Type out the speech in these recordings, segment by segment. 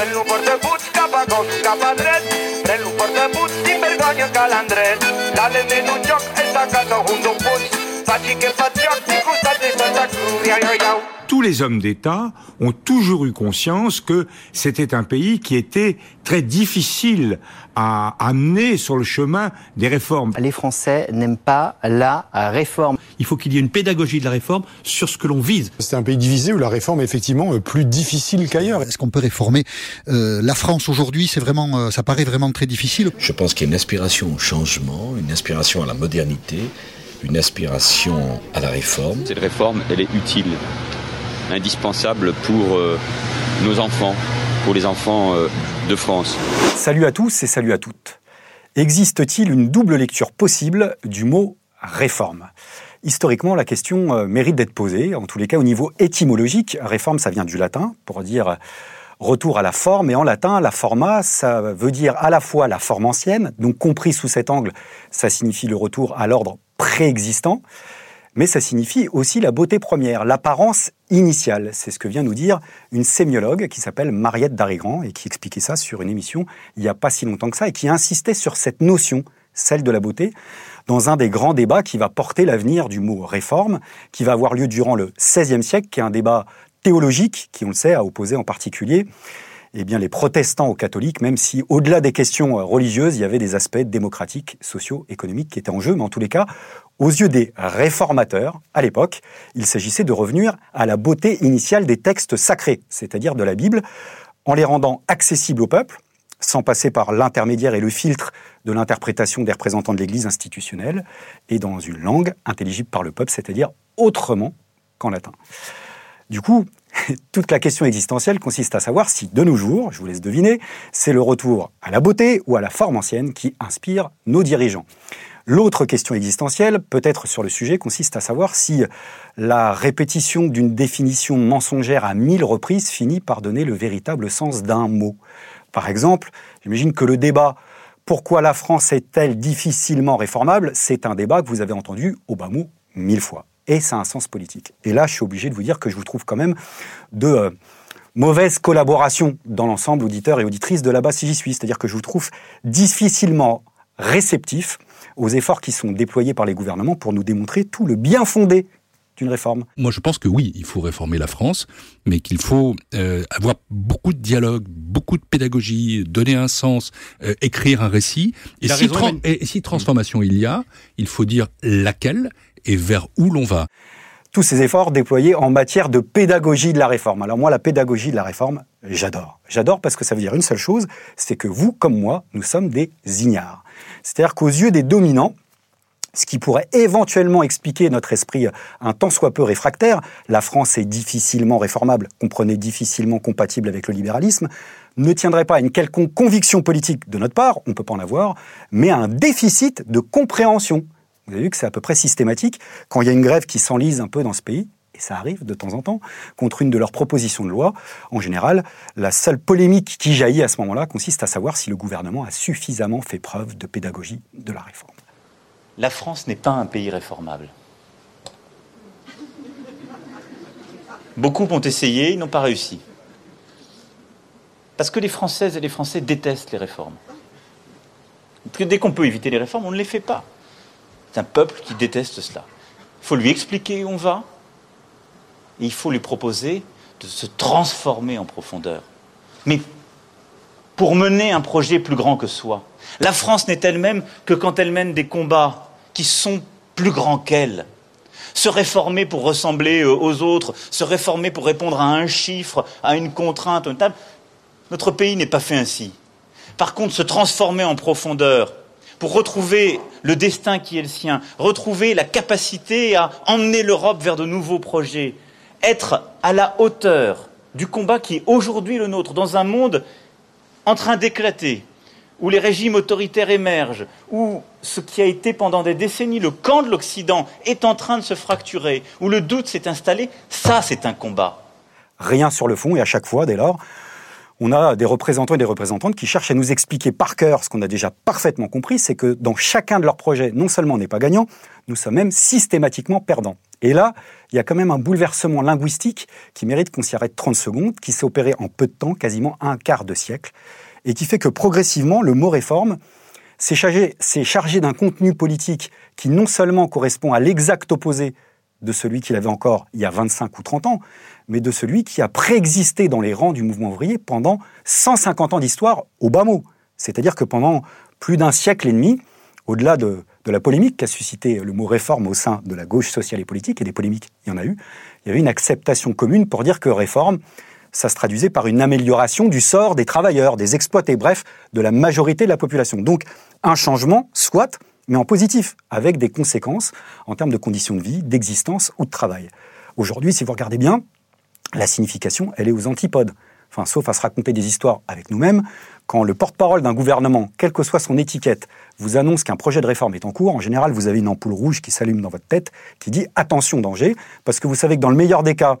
Trel nu portăbuți ca bagon, ca padret. Trel nu portăbuți din Bergonia ca Landret. Dale menucioc, esta casa hundo puț. Faci că-l facioc, dicuța de Santa Cruz. Tous les hommes d'État ont toujours eu conscience que c'était un pays qui était très difficile à amener sur le chemin des réformes. Les Français n'aiment pas la réforme. Il faut qu'il y ait une pédagogie de la réforme sur ce que l'on vise. C'est un pays divisé où la réforme est effectivement plus difficile qu'ailleurs. Est-ce qu'on peut réformer la France aujourd'hui? C'est vraiment, ça paraît vraiment très difficile. Je pense qu'il y a une aspiration au changement, une aspiration à la modernité, une aspiration à la réforme. Cette réforme, elle est utile. Indispensable pour nos enfants, pour les enfants de France. Salut à tous et salut à toutes. Existe-t-il une double lecture possible du mot « réforme » ? Historiquement, la question mérite d'être posée, en tous les cas au niveau étymologique. « Réforme », ça vient du latin, pour dire « retour à la forme », et en latin, « la forma », ça veut dire à la fois la forme ancienne, donc compris sous cet angle, ça signifie le retour à l'ordre préexistant, mais ça signifie aussi la beauté première, l'apparence initiale. C'est ce que vient nous dire une sémiologue qui s'appelle Mariette Darrigrand et qui expliquait ça sur une émission il n'y a pas si longtemps que ça et qui insistait sur cette notion, celle de la beauté, dans un des grands débats qui va porter l'avenir du mot « réforme » qui va avoir lieu durant le XVIe siècle, qui est un débat théologique qui, on le sait, a opposé en particulier eh bien, les protestants aux catholiques, même si, au-delà des questions religieuses, il y avait des aspects démocratiques, sociaux, économiques qui étaient en jeu. Mais en tous les cas, aux yeux des réformateurs, à l'époque, il s'agissait de revenir à la beauté initiale des textes sacrés, c'est-à-dire de la Bible, en les rendant accessibles au peuple, sans passer par l'intermédiaire et le filtre de l'interprétation des représentants de l'Église institutionnelle, et dans une langue intelligible par le peuple, c'est-à-dire autrement qu'en latin. Du coup, toute la question existentielle consiste à savoir si, de nos jours, je vous laisse deviner, c'est le retour à la beauté ou à la forme ancienne qui inspire nos dirigeants. L'autre question existentielle, peut-être sur le sujet, consiste à savoir si la répétition d'une définition mensongère à 1000 reprises finit par donner le véritable sens d'un mot. Par exemple, j'imagine que le débat « Pourquoi la France est-elle difficilement réformable ?» c'est un débat que vous avez entendu au bas mot 1000 fois. Et ça a un sens politique. Et là, je suis obligé de vous dire que je vous trouve quand même de mauvaise collaboration dans l'ensemble auditeur et auditrice de Là-bas si j'y suis. C'est-à-dire que je vous trouve difficilement réceptif aux efforts qui sont déployés par les gouvernements pour nous démontrer tout le bien fondé d'une réforme. Moi, je pense que oui, il faut réformer la France, mais qu'il faut avoir beaucoup de dialogue, beaucoup de pédagogie, donner un sens, écrire un récit. Et si transformation il y a, il faut dire laquelle et vers où l'on va. Tous ces efforts déployés en matière de pédagogie de la réforme. Alors moi, la pédagogie de la réforme, j'adore. J'adore parce que ça veut dire une seule chose, c'est que vous, comme moi, nous sommes des ignares. C'est-à-dire qu'aux yeux des dominants, ce qui pourrait éventuellement expliquer notre esprit un tant soit peu réfractaire, la France est difficilement réformable, comprenez difficilement compatible avec le libéralisme, ne tiendrait pas à une quelconque conviction politique de notre part, on ne peut pas en avoir, mais à un déficit de compréhension. Vous avez vu que c'est à peu près systématique. Quand il y a une grève qui s'enlise un peu dans ce pays, et ça arrive de temps en temps, contre une de leurs propositions de loi, en général, la seule polémique qui jaillit à ce moment-là consiste à savoir si le gouvernement a suffisamment fait preuve de pédagogie de la réforme. La France n'est pas un pays réformable. Beaucoup ont essayé, ils n'ont pas réussi. Parce que les Françaises et les Français détestent les réformes. Parce que dès qu'on peut éviter les réformes, on ne les fait pas. C'est un peuple qui déteste cela. Il faut lui expliquer où on va. Et il faut lui proposer de se transformer en profondeur. Mais pour mener un projet plus grand que soi. La France n'est elle-même que quand elle mène des combats qui sont plus grands qu'elle. Se réformer pour ressembler aux autres, se réformer pour répondre à un chiffre, à une contrainte, à une table. Notre pays n'est pas fait ainsi. Par contre, se transformer en profondeur, pour retrouver le destin qui est le sien, retrouver la capacité à emmener l'Europe vers de nouveaux projets, être à la hauteur du combat qui est aujourd'hui le nôtre, dans un monde en train d'éclater, où les régimes autoritaires émergent, où ce qui a été pendant des décennies le camp de l'Occident est en train de se fracturer, où le doute s'est installé, ça c'est un combat. Rien sur le fond et à chaque fois, dès lors, on a des représentants et des représentantes qui cherchent à nous expliquer par cœur ce qu'on a déjà parfaitement compris, c'est que dans chacun de leurs projets, non seulement on n'est pas gagnant, nous sommes même systématiquement perdants. Et là, il y a quand même un bouleversement linguistique qui mérite qu'on s'y arrête 30 secondes, qui s'est opéré en peu de temps, quasiment un quart de siècle, et qui fait que progressivement, le mot « réforme » s'est chargé d'un contenu politique qui non seulement correspond à l'exact opposé de celui qu'il avait encore il y a 25 ou 30 ans, mais de celui qui a préexisté dans les rangs du mouvement ouvrier pendant 150 ans d'histoire au bas mot. C'est-à-dire que pendant plus d'un siècle et demi, au-delà de la polémique qu'a suscité le mot « réforme » au sein de la gauche sociale et politique, et des polémiques, il y en a eu, il y avait une acceptation commune pour dire que « réforme », ça se traduisait par une amélioration du sort des travailleurs, des exploités, bref, de la majorité de la population. Donc, un changement, soit, mais en positif, avec des conséquences en termes de conditions de vie, d'existence ou de travail. Aujourd'hui, si vous regardez bien, la signification, elle est aux antipodes. Enfin, sauf à se raconter des histoires avec nous-mêmes, quand le porte-parole d'un gouvernement, quelle que soit son étiquette, vous annonce qu'un projet de réforme est en cours, en général, vous avez une ampoule rouge qui s'allume dans votre tête, qui dit « attention, danger », parce que vous savez que dans le meilleur des cas,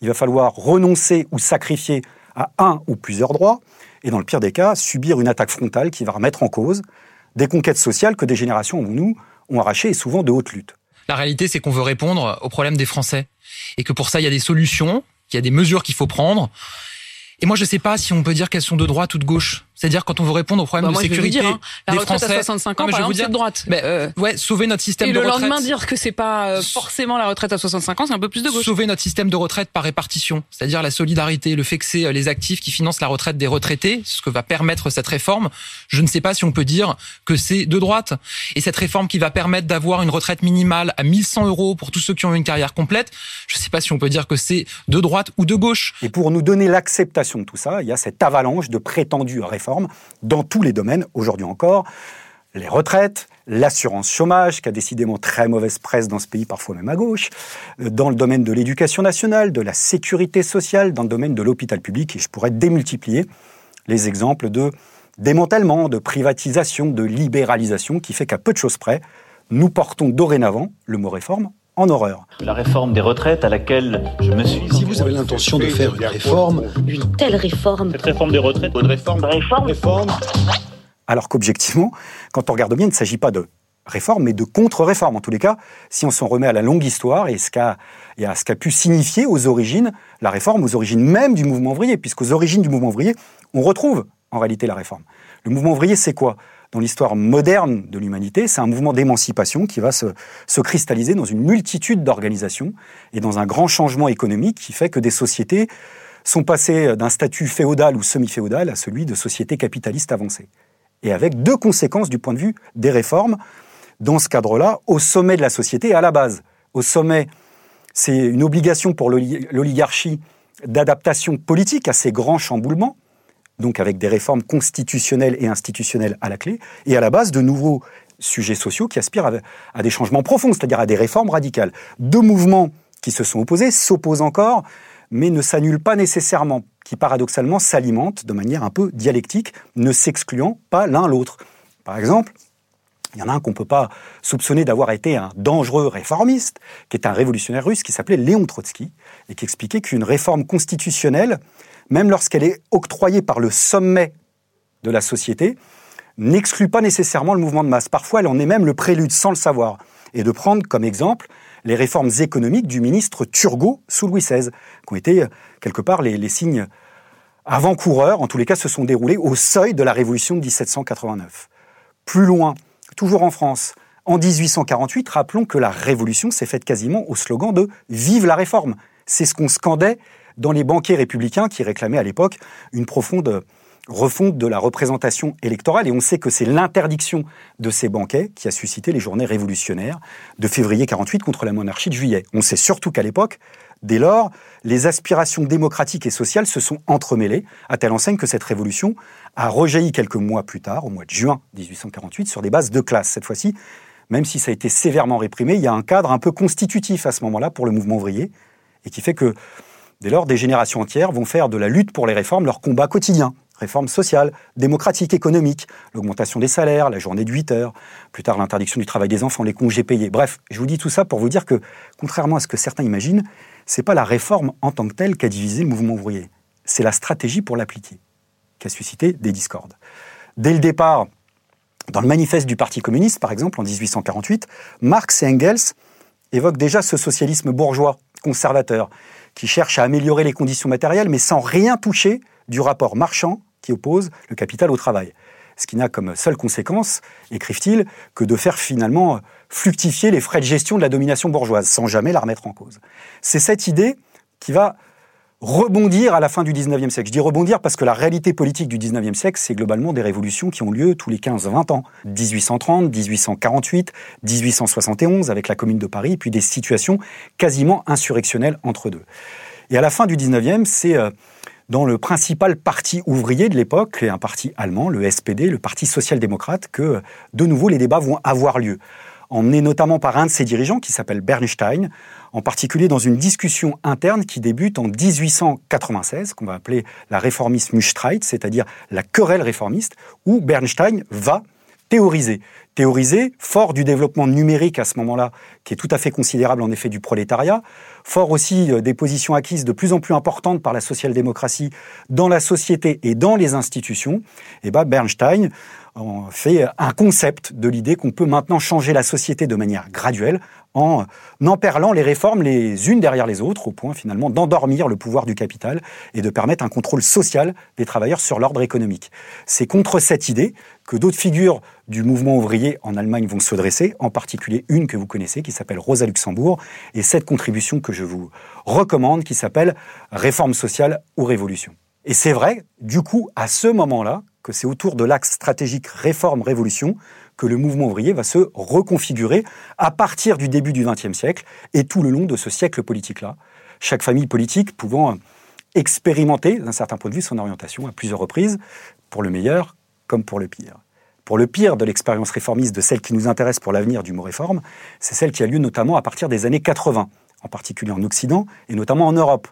il va falloir renoncer ou sacrifier à un ou plusieurs droits, et dans le pire des cas, subir une attaque frontale qui va remettre en cause des conquêtes sociales que des générations avant nous ont arrachées, et souvent de haute lutte. La réalité, c'est qu'on veut répondre aux problèmes des Français, et que pour ça, il y a des solutions, il y a des mesures qu'il faut prendre. Et moi, je ne sais pas si on peut dire qu'elles sont de droite ou de gauche. C'est-à-dire quand on veut répondre aux problèmes de sécurité dire, des Français. La retraite à 65 ans, par exemple, c'est de droite. Ouais, sauver notre système de retraite. Et le lendemain, dire que c'est pas forcément la retraite à 65 ans, c'est un peu plus de gauche. Sauver notre système de retraite par répartition, c'est-à-dire la solidarité, le fait que c'est les actifs qui financent la retraite des retraités, ce que va permettre cette réforme. Je ne sais pas si on peut dire que c'est de droite. Et cette réforme qui va permettre d'avoir une retraite minimale à 1 100 € pour tous ceux qui ont une carrière complète, je ne sais pas si on peut dire que c'est de droite ou de gauche. Et pour nous donner l'acceptation de tout ça, il y a cette avalanche de prétendues réformes dans tous les domaines, aujourd'hui encore, les retraites, l'assurance chômage, qui a décidément très mauvaise presse dans ce pays, parfois même à gauche, dans le domaine de l'éducation nationale, de la sécurité sociale, dans le domaine de l'hôpital public, et je pourrais démultiplier les exemples de démantèlement, de privatisation, de libéralisation, qui fait qu'à peu de choses près, nous portons dorénavant le mot « réforme » en horreur. La réforme des retraites à laquelle je me suis... Si vous avez l'intention de faire une réforme... Une telle réforme... Cette réforme des retraites, une réforme... Alors qu'objectivement, quand on regarde bien, il ne s'agit pas de réforme, mais de contre-réforme. En tous les cas, si on s'en remet à la longue histoire et à ce qu'a pu signifier aux origines la réforme, aux origines même du mouvement ouvrier, puisqu'aux origines du mouvement ouvrier, on retrouve en réalité la réforme. Le mouvement ouvrier, c'est quoi ? Dans l'histoire moderne de l'humanité, c'est un mouvement d'émancipation qui va se cristalliser dans une multitude d'organisations et dans un grand changement économique qui fait que des sociétés sont passées d'un statut féodal ou semi-féodal à celui de société capitaliste avancée. Et avec deux conséquences du point de vue des réformes, dans ce cadre-là, au sommet de la société et à la base. Au sommet, c'est une obligation pour l'oligarchie d'adaptation politique à ces grands chamboulements, donc avec des réformes constitutionnelles et institutionnelles à la clé, et à la base de nouveaux sujets sociaux qui aspirent à des changements profonds, c'est-à-dire à des réformes radicales. Deux mouvements qui se sont opposés, s'opposent encore, mais ne s'annulent pas nécessairement, qui paradoxalement s'alimentent de manière un peu dialectique, ne s'excluant pas l'un l'autre. Par exemple, il y en a un qu'on ne peut pas soupçonner d'avoir été un dangereux réformiste, qui est un révolutionnaire russe qui s'appelait Léon Trotsky, et qui expliquait qu'une réforme constitutionnelle, même lorsqu'elle est octroyée par le sommet de la société, n'exclut pas nécessairement le mouvement de masse. Parfois, elle en est même le prélude, sans le savoir. Et de prendre comme exemple les réformes économiques du ministre Turgot sous Louis XVI, qui ont été, quelque part, les signes avant-coureurs, en tous les cas, se sont déroulés au seuil de la Révolution de 1789. Plus loin, toujours en France, en 1848, rappelons que la Révolution s'est faite quasiment au slogan de « Vive la réforme ». C'est ce qu'on scandait dans les banquiers républicains qui réclamaient à l'époque une profonde refonte de la représentation électorale. Et on sait que c'est l'interdiction de ces banquets qui a suscité les journées révolutionnaires de février 48 contre la monarchie de juillet. On sait surtout qu'à l'époque, dès lors, les aspirations démocratiques et sociales se sont entremêlées, à telle enseigne que cette révolution a rejailli quelques mois plus tard, au mois de juin 1848, sur des bases de classe. Cette fois-ci, même si ça a été sévèrement réprimé, il y a un cadre un peu constitutif à ce moment-là pour le mouvement ouvrier, et qui fait que dès lors, des générations entières vont faire de la lutte pour les réformes leur combat quotidien. Réformes sociales, démocratiques, économiques, l'augmentation des salaires, la journée de 8 heures, plus tard l'interdiction du travail des enfants, les congés payés. Bref, je vous dis tout ça pour vous dire que, contrairement à ce que certains imaginent, c'est pas la réforme en tant que telle qui a divisé le mouvement ouvrier. C'est la stratégie pour l'appliquer. qui a suscité des discordes. Dès le départ, dans le manifeste du Parti communiste, par exemple, en 1848, Marx et Engels évoquent déjà ce socialisme bourgeois, conservateur, qui cherche à améliorer les conditions matérielles, mais sans rien toucher du rapport marchand qui oppose le capital au travail. Ce qui n'a comme seule conséquence, écrivent-ils, que de faire finalement fluctifier les frais de gestion de la domination bourgeoise, sans jamais la remettre en cause. C'est cette idée qui va rebondir à la fin du XIXe siècle. Je dis rebondir parce que la réalité politique du XIXe siècle, c'est globalement des révolutions qui ont lieu tous les 15-20 ans. 1830, 1848, 1871 avec la Commune de Paris, puis des situations quasiment insurrectionnelles entre deux. Et à la fin du XIXe, c'est dans le principal parti ouvrier de l'époque, et un parti allemand, le SPD, le Parti social-démocrate, que de nouveau les débats vont avoir lieu. Emmené notamment par un de ses dirigeants qui s'appelle Bernstein, en particulier dans une discussion interne qui débute en 1896, qu'on va appeler la Reformismusstreit, c'est-à-dire la querelle réformiste, où Bernstein va théoriser, fort du développement numérique à ce moment-là, qui est tout à fait considérable en effet du prolétariat, fort aussi des positions acquises de plus en plus importantes par la social-démocratie dans la société et dans les institutions, et bien Bernstein fait un concept de l'idée qu'on peut maintenant changer la société de manière graduelle en emperlant les réformes les unes derrière les autres, au point finalement d'endormir le pouvoir du capital et de permettre un contrôle social des travailleurs sur l'ordre économique. C'est contre cette idée que d'autres figures du mouvement ouvrier en Allemagne vont se dresser, en particulier une que vous connaissez qui s'appelle Rosa Luxemburg, et cette contribution que je vous recommande qui s'appelle « Réforme sociale ou révolution ». Et c'est vrai, du coup, à ce moment-là, que c'est autour de l'axe stratégique réforme-révolution que le mouvement ouvrier va se reconfigurer à partir du début du XXe siècle et tout le long de ce siècle politique-là. Chaque famille politique pouvant expérimenter, d'un certain point de vue, son orientation à plusieurs reprises, pour le meilleur comme pour le pire. Pour le pire de l'expérience réformiste, de celle qui nous intéresse pour l'avenir du mot réforme, c'est celle qui a lieu notamment à partir des années 80, en particulier en Occident et notamment en Europe.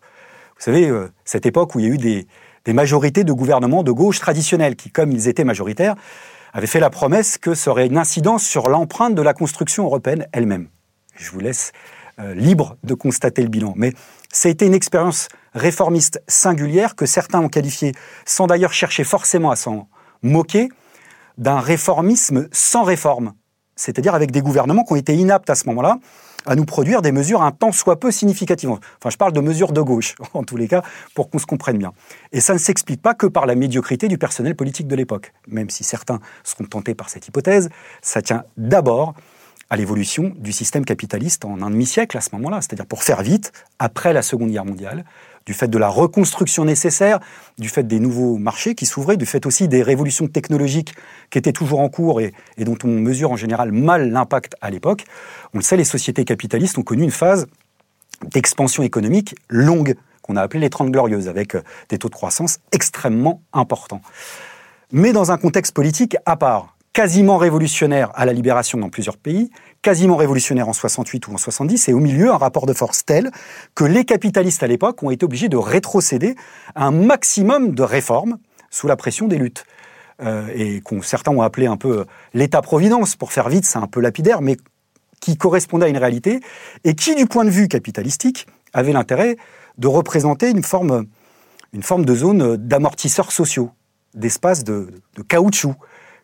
Vous savez, cette époque où il y a eu des majorités de gouvernements de gauche traditionnels qui, comme ils étaient majoritaires, avaient fait la promesse que ça aurait une incidence sur l'empreinte de la construction européenne elle-même. Je vous laisse libre de constater le bilan. Mais ça a été une expérience réformiste singulière que certains ont qualifiée, sans d'ailleurs chercher forcément à s'en moquer, d'un réformisme sans réforme. C'est-à-dire avec des gouvernements qui ont été inaptes à ce moment-là à nous produire des mesures un tant soit peu significatives. Enfin, je parle de mesures de gauche, en tous les cas, pour qu'on se comprenne bien. Et ça ne s'explique pas que par la médiocrité du personnel politique de l'époque. Même si certains seront tentés par cette hypothèse, ça tient d'abord à l'évolution du système capitaliste en un demi-siècle à ce moment-là. C'est-à-dire, pour faire vite, après la Seconde Guerre mondiale, du fait de la reconstruction nécessaire, du fait des nouveaux marchés qui s'ouvraient, du fait aussi des révolutions technologiques qui étaient toujours en cours et dont on mesure en général mal l'impact à l'époque. On le sait, les sociétés capitalistes ont connu une phase d'expansion économique longue, qu'on a appelée les 30 Glorieuses, avec des taux de croissance extrêmement importants. Mais dans un contexte politique à part, quasiment révolutionnaire à la libération dans plusieurs pays, quasiment révolutionnaire en 68 ou en 70, et au milieu un rapport de force tel que les capitalistes à l'époque ont été obligés de rétrocéder à un maximum de réformes sous la pression des luttes. Et qu'on certains ont appelé un peu l'État-providence, pour faire vite, c'est un peu lapidaire, mais qui correspondait à une réalité, et qui, du point de vue capitalistique, avait l'intérêt de représenter une forme de zone d'amortisseurs sociaux, d'espace de caoutchouc,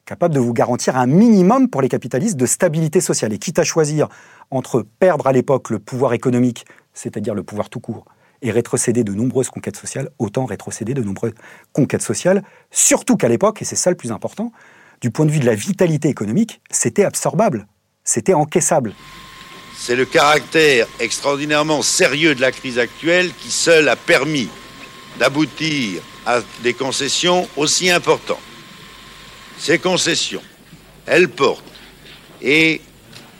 capable de vous garantir un minimum pour les capitalistes de stabilité sociale. Et quitte à choisir entre perdre à l'époque le pouvoir économique, c'est-à-dire le pouvoir tout court, et rétrocéder de nombreuses conquêtes sociales, autant rétrocéder de nombreuses conquêtes sociales, surtout qu'à l'époque, et c'est ça le plus important, du point de vue de la vitalité économique, c'était absorbable, c'était encaissable. C'est le caractère extraordinairement sérieux de la crise actuelle qui seul a permis d'aboutir à des concessions aussi importantes. Ces concessions, elles portent, et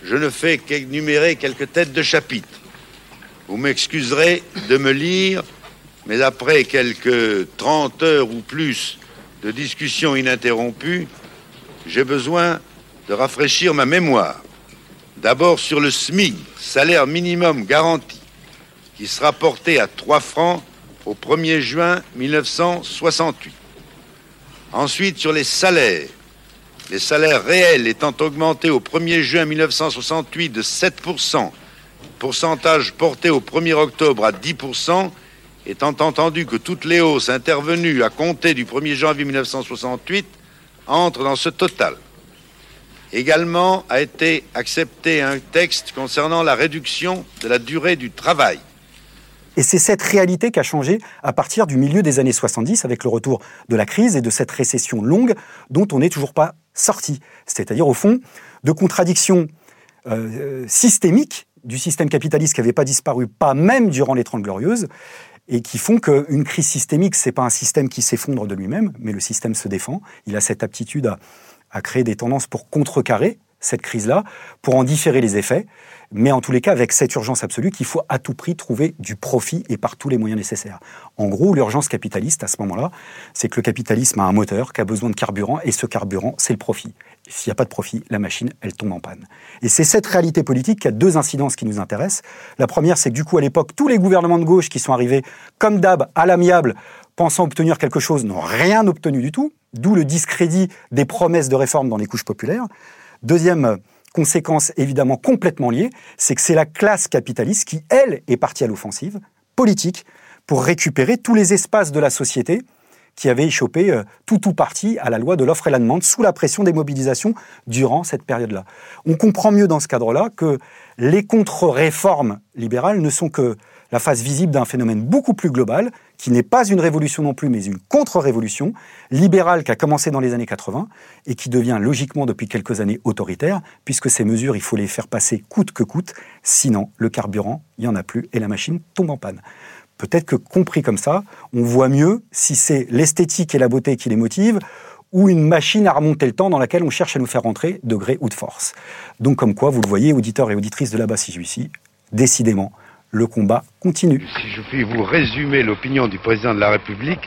je ne fais qu'énumérer quelques têtes de chapitre. Vous m'excuserez de me lire, mais après quelques 30 heures ou plus de discussions ininterrompues, j'ai besoin de rafraîchir ma mémoire. D'abord sur le SMIG, salaire minimum garanti, qui sera porté à 3 francs au 1er juin 1968. Ensuite, sur les salaires réels étant augmentés au 1er juin 1968 de 7%, pourcentage porté au 1er octobre à 10%, étant entendu que toutes les hausses intervenues à compter du 1er janvier 1968 entrent dans ce total. Également a été accepté un texte concernant la réduction de la durée du travail. Et c'est cette réalité qui a changé à partir du milieu des années 70, avec le retour de la crise et de cette récession longue dont on n'est toujours pas sorti. C'est-à-dire, au fond, de contradictions systémiques du système capitaliste qui n'avait pas disparu, pas même durant les Trente Glorieuses, et qui font qu'une crise systémique, ce n'est pas un système qui s'effondre de lui-même, mais le système se défend. Il a cette aptitude à créer des tendances pour contrecarrer cette crise-là, pour en différer les effets, mais en tous les cas avec cette urgence absolue qu'il faut à tout prix trouver du profit et par tous les moyens nécessaires. En gros, l'urgence capitaliste à ce moment-là, c'est que le capitalisme a un moteur qui a besoin de carburant, et ce carburant, c'est le profit. Et s'il n'y a pas de profit, la machine, elle tombe en panne. Et c'est cette réalité politique qui a deux incidences qui nous intéressent. La première, c'est que du coup, à l'époque, tous les gouvernements de gauche qui sont arrivés, comme d'hab, à l'amiable, pensant obtenir quelque chose, n'ont rien obtenu du tout, d'où le discrédit des promesses de réforme dans les couches populaires. Deuxième conséquence, évidemment complètement liée, c'est que c'est la classe capitaliste qui, elle, est partie à l'offensive politique pour récupérer tous les espaces de la société qui avaient échoppé tout ou partie à la loi de l'offre et la demande sous la pression des mobilisations durant cette période-là. On comprend mieux dans ce cadre-là que les contre-réformes libérales ne sont que la face visible d'un phénomène beaucoup plus global, qui n'est pas une révolution non plus, mais une contre-révolution libérale qui a commencé dans les années 80 et qui devient logiquement depuis quelques années autoritaire, puisque ces mesures, il faut les faire passer coûte que coûte, sinon le carburant, il n'y en a plus et la machine tombe en panne. Peut-être que, compris comme ça, on voit mieux si c'est l'esthétique et la beauté qui les motivent ou une machine à remonter le temps dans laquelle on cherche à nous faire rentrer de gré ou de force. Donc comme quoi, vous le voyez, auditeurs et auditrices de Là-bas si j'y suis, décidément, le combat continue. Si je puis vous résumer l'opinion du président de la République,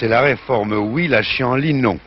c'est la réforme oui, la chienlit non.